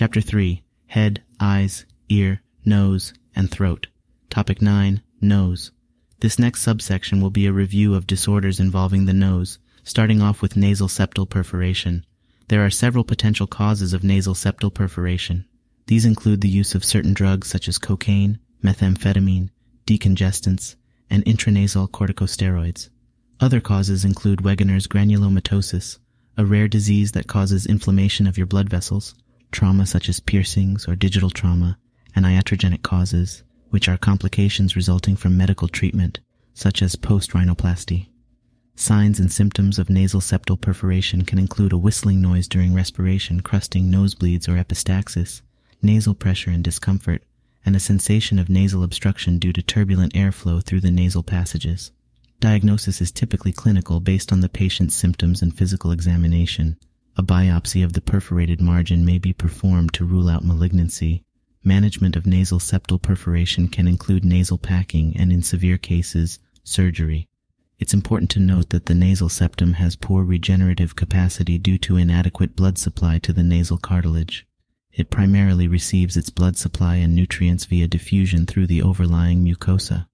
Chapter 3. Head, eyes, ear, nose, and throat. Topic 9. Nose. This next subsection will be a review of disorders involving the nose, starting off with nasal septal perforation. There are several potential causes of nasal septal perforation. These include the use of certain drugs such as cocaine, methamphetamine, decongestants, and intranasal corticosteroids. Other causes include Wegener's granulomatosis, a rare disease that causes inflammation of your blood vessels, trauma such as piercings or digital trauma, and iatrogenic causes, which are complications resulting from medical treatment, such as post-rhinoplasty. Signs and symptoms of nasal septal perforation can include a whistling noise during respiration, crusting, nosebleeds or epistaxis, nasal pressure and discomfort, and a sensation of nasal obstruction due to turbulent airflow through the nasal passages. Diagnosis is typically clinical based on the patient's symptoms and physical examination. A biopsy of the perforated margin may be performed to rule out malignancy. Management of nasal septal perforation can include nasal packing and, in severe cases, surgery. It's important to note that the nasal septum has poor regenerative capacity due to inadequate blood supply to the nasal cartilage. It primarily receives its blood supply and nutrients via diffusion through the overlying mucosa.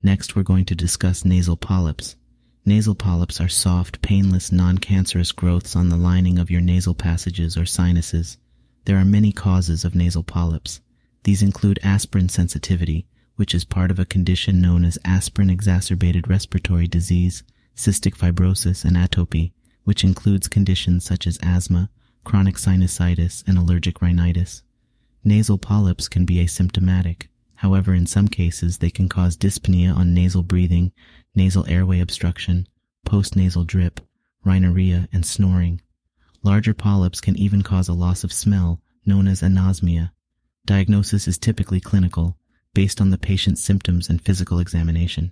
Next, we're going to discuss nasal polyps. Nasal polyps are soft, painless, non-cancerous growths on the lining of your nasal passages or sinuses. There are many causes of nasal polyps. These include aspirin sensitivity, which is part of a condition known as aspirin-exacerbated respiratory disease, cystic fibrosis, and atopy, which includes conditions such as asthma, chronic sinusitis, and allergic rhinitis. Nasal polyps can be asymptomatic. However, in some cases, they can cause dyspnea on nasal breathing, nasal airway obstruction, postnasal drip, rhinorrhea, and snoring. Larger polyps can even cause a loss of smell, known as anosmia. Diagnosis is typically clinical, based on the patient's symptoms and physical examination.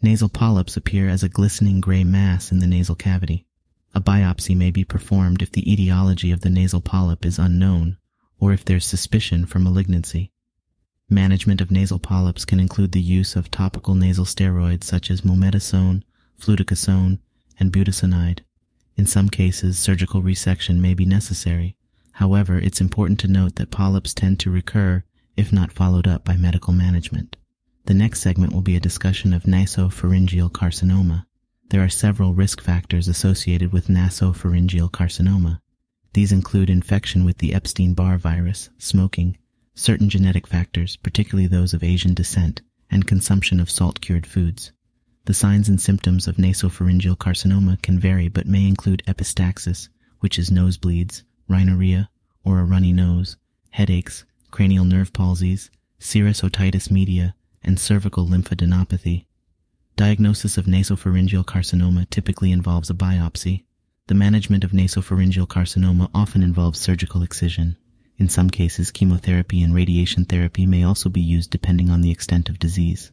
Nasal polyps appear as a glistening gray mass in the nasal cavity. A biopsy may be performed if the etiology of the nasal polyp is unknown or if there's suspicion for malignancy. Management of nasal polyps can include the use of topical nasal steroids such as mometasone, fluticasone, and budesonide. In some cases, surgical resection may be necessary. However, it's important to note that polyps tend to recur if not followed up by medical management. The next segment will be a discussion of nasopharyngeal carcinoma. There are several risk factors associated with nasopharyngeal carcinoma. These include infection with the Epstein-Barr virus, smoking, certain genetic factors, particularly those of Asian descent, and consumption of salt-cured foods. The signs and symptoms of nasopharyngeal carcinoma can vary but may include epistaxis, which is nosebleeds, rhinorrhea, or a runny nose, headaches, cranial nerve palsies, serous otitis media, and cervical lymphadenopathy. Diagnosis of nasopharyngeal carcinoma typically involves a biopsy. The management of nasopharyngeal carcinoma often involves surgical excision. In some cases, chemotherapy and radiation therapy may also be used depending on the extent of disease.